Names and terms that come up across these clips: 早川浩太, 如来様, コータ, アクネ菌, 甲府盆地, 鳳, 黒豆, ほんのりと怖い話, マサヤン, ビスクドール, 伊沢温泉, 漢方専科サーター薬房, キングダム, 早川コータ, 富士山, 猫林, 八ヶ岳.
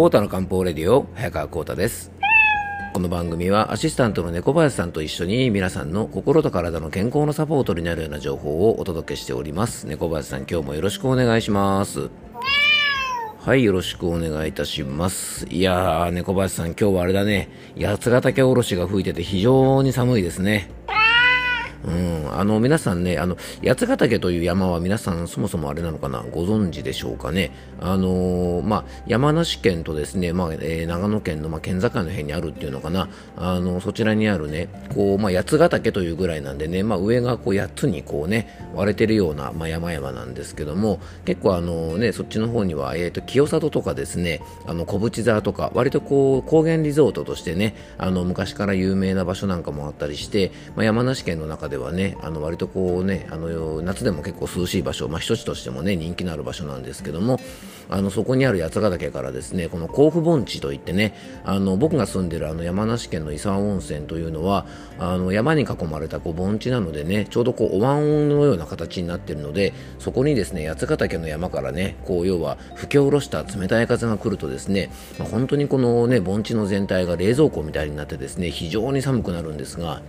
コータの漢方レディオ、早川コータです。この番組はアシスタントの猫林さんと一緒に皆さんの心と体の健康のサポートになるような情報をお届けしております。猫林さん、今日もよろしくお願いします。はい、よろしくお願いいたします。いやー、猫林さん、今日はあれだね、八ヶ岳おろしが吹いてて非常に寒いですね。皆さんね、八ヶ岳という山は皆さんそもそもあれなのかな、ご存知でしょうかね。山梨県とですね、長野県の、県境の辺にあるっていうのかな、そちらにあるね、こう、八ヶ岳というぐらいなんでね、上がこう8つにこうね、割れてるような、山々なんですけども、結構そっちの方には、清里とかですね、小淵沢とか、割とこう、高原リゾートとしてね、昔から有名な場所なんかもあったりして、山梨県の中ではね、割とこうね、夏でも結構涼しい場所、避暑地としてもね、人気のある場所なんですけども、そこにある八ヶ岳からですね、この甲府盆地といってね、僕が住んでる山梨県の伊沢温泉というのは、山に囲まれたこう盆地なのでね、ちょうどこうお椀のような形になっているので、そこにですね、八ヶ岳の山からね、こう要は吹き下ろした冷たい風が来るとですね、本当にこのね、盆地の全体が冷蔵庫みたいになってですね、非常に寒くなるんですが、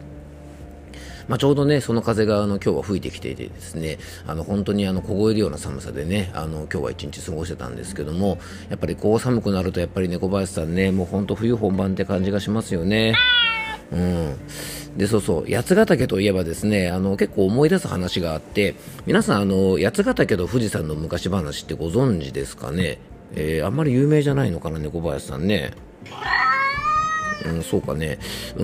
ちょうどね、その風が今日は吹いてきていてですね、本当に凍えるような寒さでね、今日は一日過ごしてたんですけども、やっぱりこう寒くなると、やっぱり猫林さんね、もう本当冬本番って感じがしますよね。で、そう、八ヶ岳といえばですね、結構思い出す話があって、皆さん八ヶ岳と富士山の昔話ってご存知ですかね。あんまり有名じゃないのかな、猫林さんね。そうかね。ど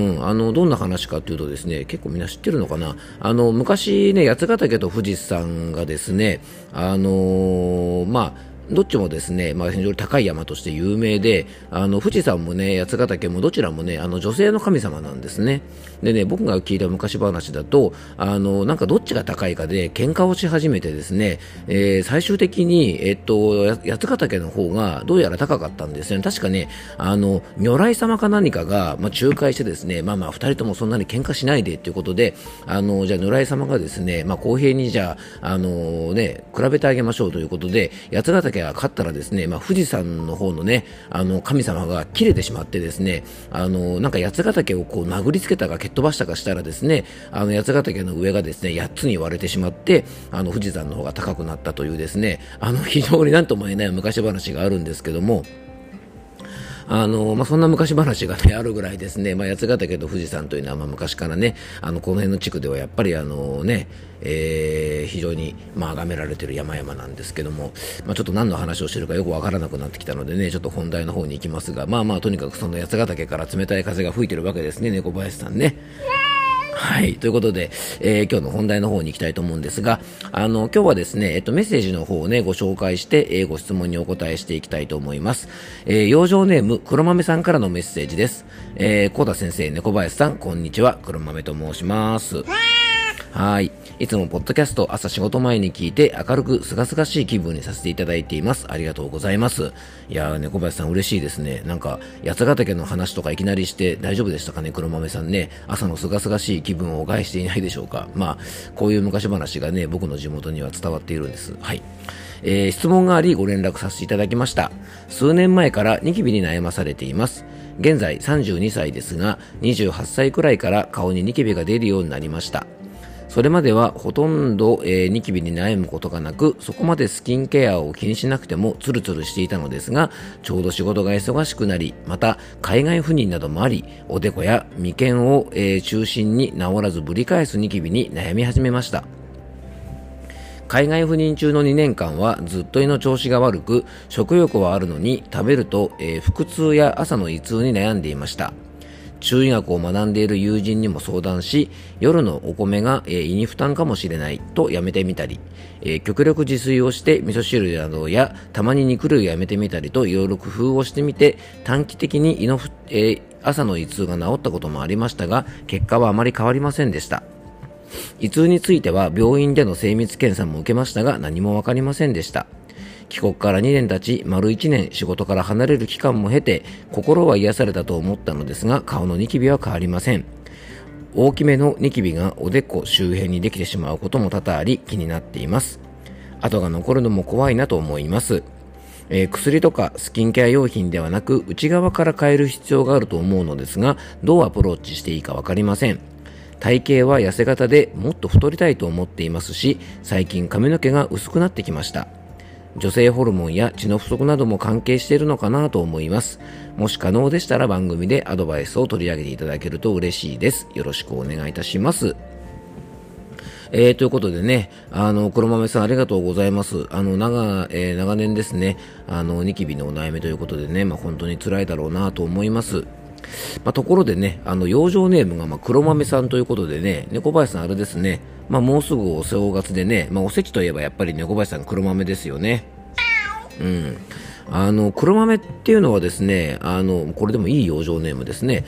んな話かというとですね、結構みんな知ってるのかな。昔ね、八ヶ岳と富士山がですね、どっちもですね、非常に高い山として有名で、富士山もね、八ヶ岳もどちらもね、女性の神様なんですね。でね、僕が聞いた昔話だと、なんかどっちが高いかで喧嘩をし始めてですね、最終的に、八ヶ岳の方がどうやら高かったんですよね。確かね、如来様か何かが、仲介してですね、二人ともそんなに喧嘩しないでっていうことで、じゃあ如来様がですね、公平にじゃあ、比べてあげましょうということで、八ヶ岳勝ったらですね、富士山の方のね、神様が切れてしまってですね、なんか八ヶ岳をこう殴りつけたか蹴っ飛ばしたかしたらですね、八ヶ岳の上がですね、8つに割れてしまって、富士山の方が高くなったというですね、非常になんとも言えない昔話があるんですけども、そんな昔話がね、あるぐらいですね、八ヶ岳と富士山というのは、昔からね、この辺の地区ではやっぱり非常に崇められている山々なんですけども、ちょっと何の話をしているかよくわからなくなってきたのでね、ちょっと本題の方に行きますが、とにかくその八ヶ岳から冷たい風が吹いてるわけですね、猫林さんね。はい。ということで、今日の本題の方に行きたいと思うんですが、今日はですね、メッセージの方をね、ご紹介して、ご質問にお答えしていきたいと思います。養生ネーム、黒豆さんからのメッセージです。コータ先生、猫林さん、こんにちは。黒豆と申します。はい。いつもポッドキャスト、朝仕事前に聞いて、明るく、すがすがしい気分にさせていただいています。ありがとうございます。いやー、猫林さん嬉しいですね。なんか、八ヶ岳の話とかいきなりして、大丈夫でしたかね、黒豆さんね。朝のすがすがしい気分を害していないでしょうか。こういう昔話がね、僕の地元には伝わっているんです。はい。質問があり、ご連絡させていただきました。数年前からニキビに悩まされています。現在32歳ですが、28歳くらいから顔にニキビが出るようになりました。それまではほとんど、ニキビに悩むことがなく、そこまでスキンケアを気にしなくてもツルツルしていたのですが、ちょうど仕事が忙しくなり、また海外赴任などもあり、おでこや眉間を、中心に治らずぶり返すニキビに悩み始めました。海外赴任中の2年間はずっと胃の調子が悪く、食欲はあるのに食べると、腹痛や朝の胃痛に悩んでいました。中医学を学んでいる友人にも相談し、夜のお米が、胃に負担かもしれないとやめてみたり、極力自炊をして味噌汁などやたまに肉類をやめてみたりといろいろ工夫をしてみて、短期的に朝の胃痛が治ったこともありましたが、結果はあまり変わりませんでした。胃痛については病院での精密検査も受けましたが、何もわかりませんでした。帰国から2年経ち、丸1年仕事から離れる期間も経て、心は癒されたと思ったのですが、顔のニキビは変わりません。大きめのニキビがおでこ周辺にできてしまうことも多々あり、気になっています。跡が残るのも怖いなと思います。薬とかスキンケア用品ではなく内側から変える必要があると思うのですが、どうアプローチしていいかわかりません。体型は痩せ型でもっと太りたいと思っていますし、最近髪の毛が薄くなってきました。女性ホルモンや血の不足なども関係しているのかなと思います。もし可能でしたら番組でアドバイスを取り上げていただけると嬉しいです。よろしくお願いいたします。ということでね、黒豆さんありがとうございます。長年ですね、ニキビのお悩みということでね、本当に辛いだろうなと思います。ところでね、養生ネームが黒豆さんということでね、猫林さんあれですね、もうすぐお正月でね、おせちといえばやっぱり猫林さん黒豆ですよね。うん。黒豆っていうのはですね、これでもいい養生ネームですね。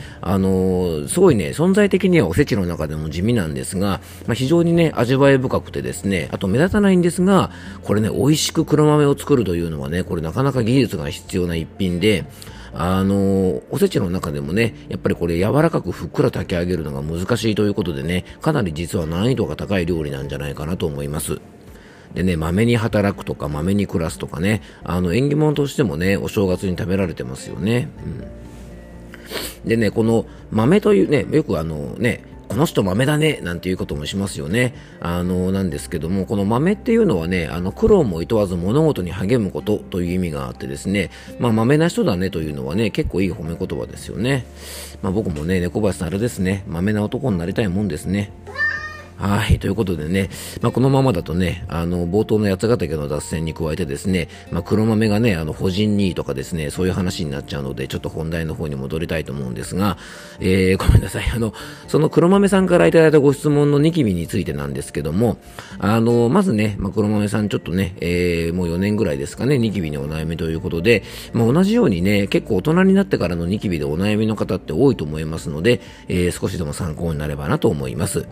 すごいね、存在的にはおせちの中でも地味なんですが、非常にね、味わい深くてですね、あと目立たないんですが、これね、美味しく黒豆を作るというのはね、これなかなか技術が必要な一品で、おせちの中でもね、やっぱりこれ柔らかくふっくら炊き上げるのが難しいということでね、かなり実は難易度が高い料理なんじゃないかなと思います。でね、豆に働くとか豆に暮らすとかね、縁起物としてもね、お正月に食べられてますよね。うん、でね、この豆というね、よくこの人豆だね、なんていうこともしますよね。なんですけども、この豆っていうのはね、苦労も厭わず物事に励むことという意味があってですね、豆な人だねというのはね、結構いい褒め言葉ですよね。僕もね、猫林さんあれですね、豆な男になりたいもんですね。はい、ということでね、このままだとね、冒頭の八ヶ岳の脱線に加えてですね、黒豆がね、保人にとかですね、そういう話になっちゃうので、ちょっと本題の方に戻りたいと思うんですが、ごめんなさい、その黒豆さんからいただいたご質問のニキビについてなんですけども、まずね、黒豆さんちょっとね、もう4年ぐらいですかね、ニキビのお悩みということで、同じようにね、結構大人になってからのニキビでお悩みの方って多いと思いますので、少しでも参考になればなと思います。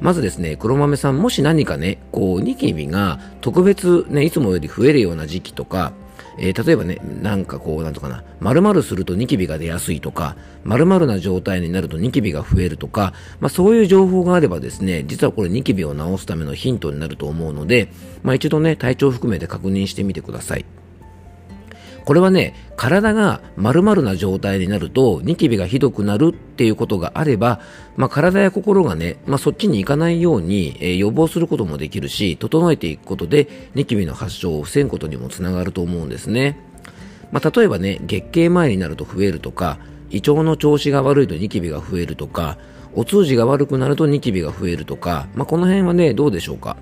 まずですね、黒豆さん、もし何かね、ニキビが特別ね、いつもより増えるような時期とか、例えばね、〇〇するとニキビが出やすいとか、〇〇な状態になるとニキビが増えるとか、そういう情報があればですね、実はこれニキビを治すためのヒントになると思うので、一度ね、体調含めて確認してみてください。これはね、体が〇〇な状態になるとニキビがひどくなるっていうことがあれば、体や心がね、そっちに行かないように、予防することもできるし、整えていくことでニキビの発症を防ぐことにもつながると思うんですね。例えばね、月経前になると増えるとか、胃腸の調子が悪いとニキビが増えるとか、お通じが悪くなるとニキビが増えるとか、この辺はね、どうでしょうか。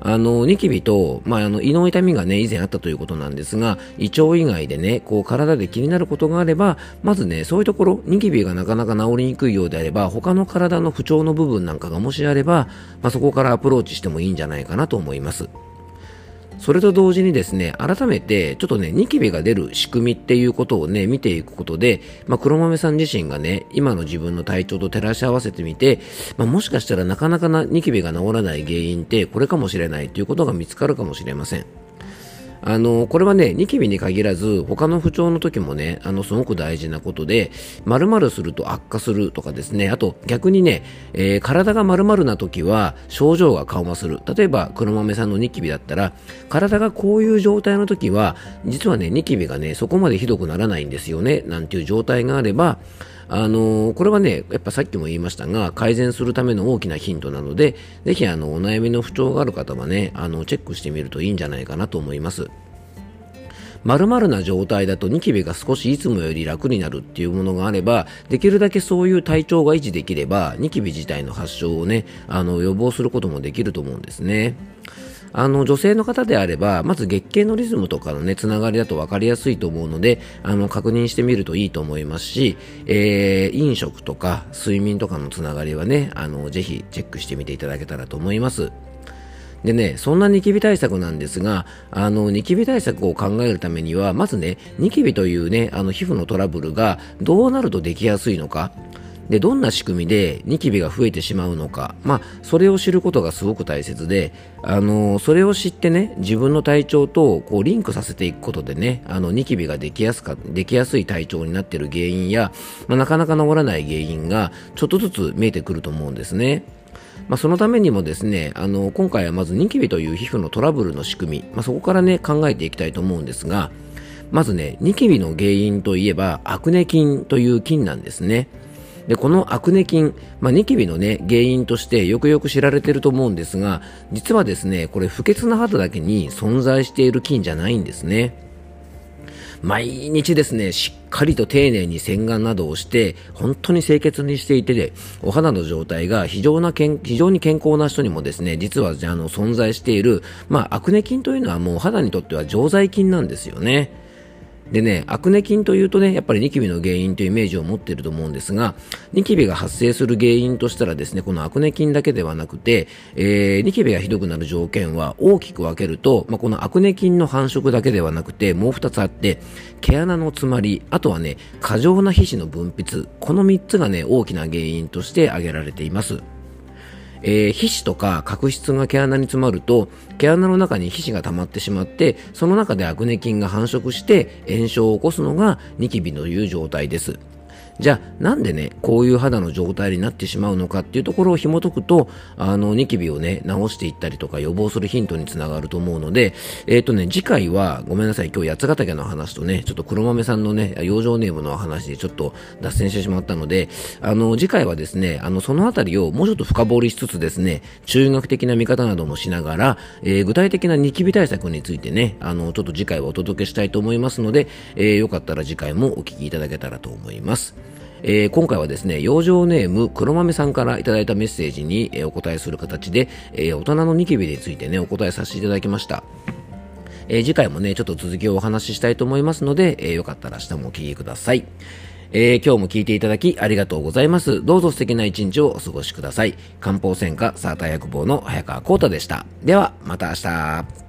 ニキビと、胃の痛みがね、以前あったということなんですが、胃腸以外でね、体で気になることがあれば、まずね、そういうところ、ニキビがなかなか治りにくいようであれば、他の体の不調の部分なんかがもしあれば、そこからアプローチしてもいいんじゃないかなと思います。それと同時にですね、改めて、ちょっとね、ニキビが出る仕組みっていうことをね、見ていくことで、黒豆さん自身がね、今の自分の体調と照らし合わせてみて、もしかしたらなかなかニキビが治らない原因って、これかもしれないということが見つかるかもしれません。これはね、ニキビに限らず、他の不調の時もね、すごく大事なことで、〇〇すると悪化するとかですね、あと逆にね、体が〇〇な時は症状が緩和する。例えば、黒豆さんのニキビだったら、体がこういう状態の時は、実はね、ニキビがね、そこまでひどくならないんですよね、なんていう状態があれば、これはね、やっぱさっきも言いましたが、改善するための大きなヒントなので、ぜひお悩みの不調がある方はね、チェックしてみるといいんじゃないかなと思います。〇〇な状態だとニキビが少しいつもより楽になるっていうものがあれば、できるだけそういう体調が維持できれば、ニキビ自体の発症をね、予防することもできると思うんですね。女性の方であれば、まず月経のリズムとかのね、つながりだと分かりやすいと思うので、確認してみるといいと思いますし、飲食とか睡眠とかのつながりはね、ぜひチェックしてみていただけたらと思います。でね、そんなニキビ対策なんですが、ニキビ対策を考えるためには、まずね、ニキビというね、皮膚のトラブルがどうなるとできやすいのか、で、どんな仕組みでニキビが増えてしまうのか、それを知ることがすごく大切で、それを知ってね、自分の体調とリンクさせていくことでね、ニキビができやすい体調になっている原因や、なかなか治らない原因が、ちょっとずつ見えてくると思うんですね。そのためにもですね、今回はまずニキビという皮膚のトラブルの仕組み、そこからね、考えていきたいと思うんですが、まずね、ニキビの原因といえば、アクネ菌という菌なんですね。で、このアクネ菌、ニキビのね、原因としてよくよく知られていると思うんですが、実はですね、これ不潔な肌だけに存在している菌じゃないんですね。毎日ですね、しっかりと丁寧に洗顔などをして、本当に清潔にしていて、ね、お肌の状態が非常に健康な人にもですね、実は存在している、アクネ菌というのはもう肌にとっては常在菌なんですよね。でね、アクネ菌というとね、やっぱりニキビの原因というイメージを持っていると思うんですが、ニキビが発生する原因としたらですね、このアクネ菌だけではなくて、ニキビがひどくなる条件は大きく分けると、このアクネ菌の繁殖だけではなくて、もう2つあって、毛穴の詰まり、あとはね、過剰な皮脂の分泌、この3つがね、大きな原因として挙げられています。皮脂とか角質が毛穴に詰まると毛穴の中に皮脂が溜まってしまって、その中でアクネ菌が繁殖して炎症を起こすのがニキビという状態です。じゃあなんでね、こういう肌の状態になってしまうのかっていうところを紐解くと、ニキビをね、治していったりとか予防するヒントにつながると思うので、次回はごめんなさい、今日八ヶ岳の話とね、ちょっと黒豆さんのね、養生ネームの話でちょっと脱線してしまったので、次回はですね、そのあたりをもうちょっと深掘りしつつですね、中医学的な見方などもしながら、具体的なニキビ対策についてね、ちょっと次回はお届けしたいと思いますので、よかったら次回もお聞きいただけたらと思います。今回はですね、養生ネーム黒豆さんからいただいたメッセージに、お答えする形で、大人のニキビについてね、お答えさせていただきました。次回もね、ちょっと続きをお話ししたいと思いますので、よかったら明日もお聞きください。今日も聞いていただきありがとうございます。どうぞ素敵な一日をお過ごしください。漢方専科サーター薬房の早川浩太でした。では、また明日。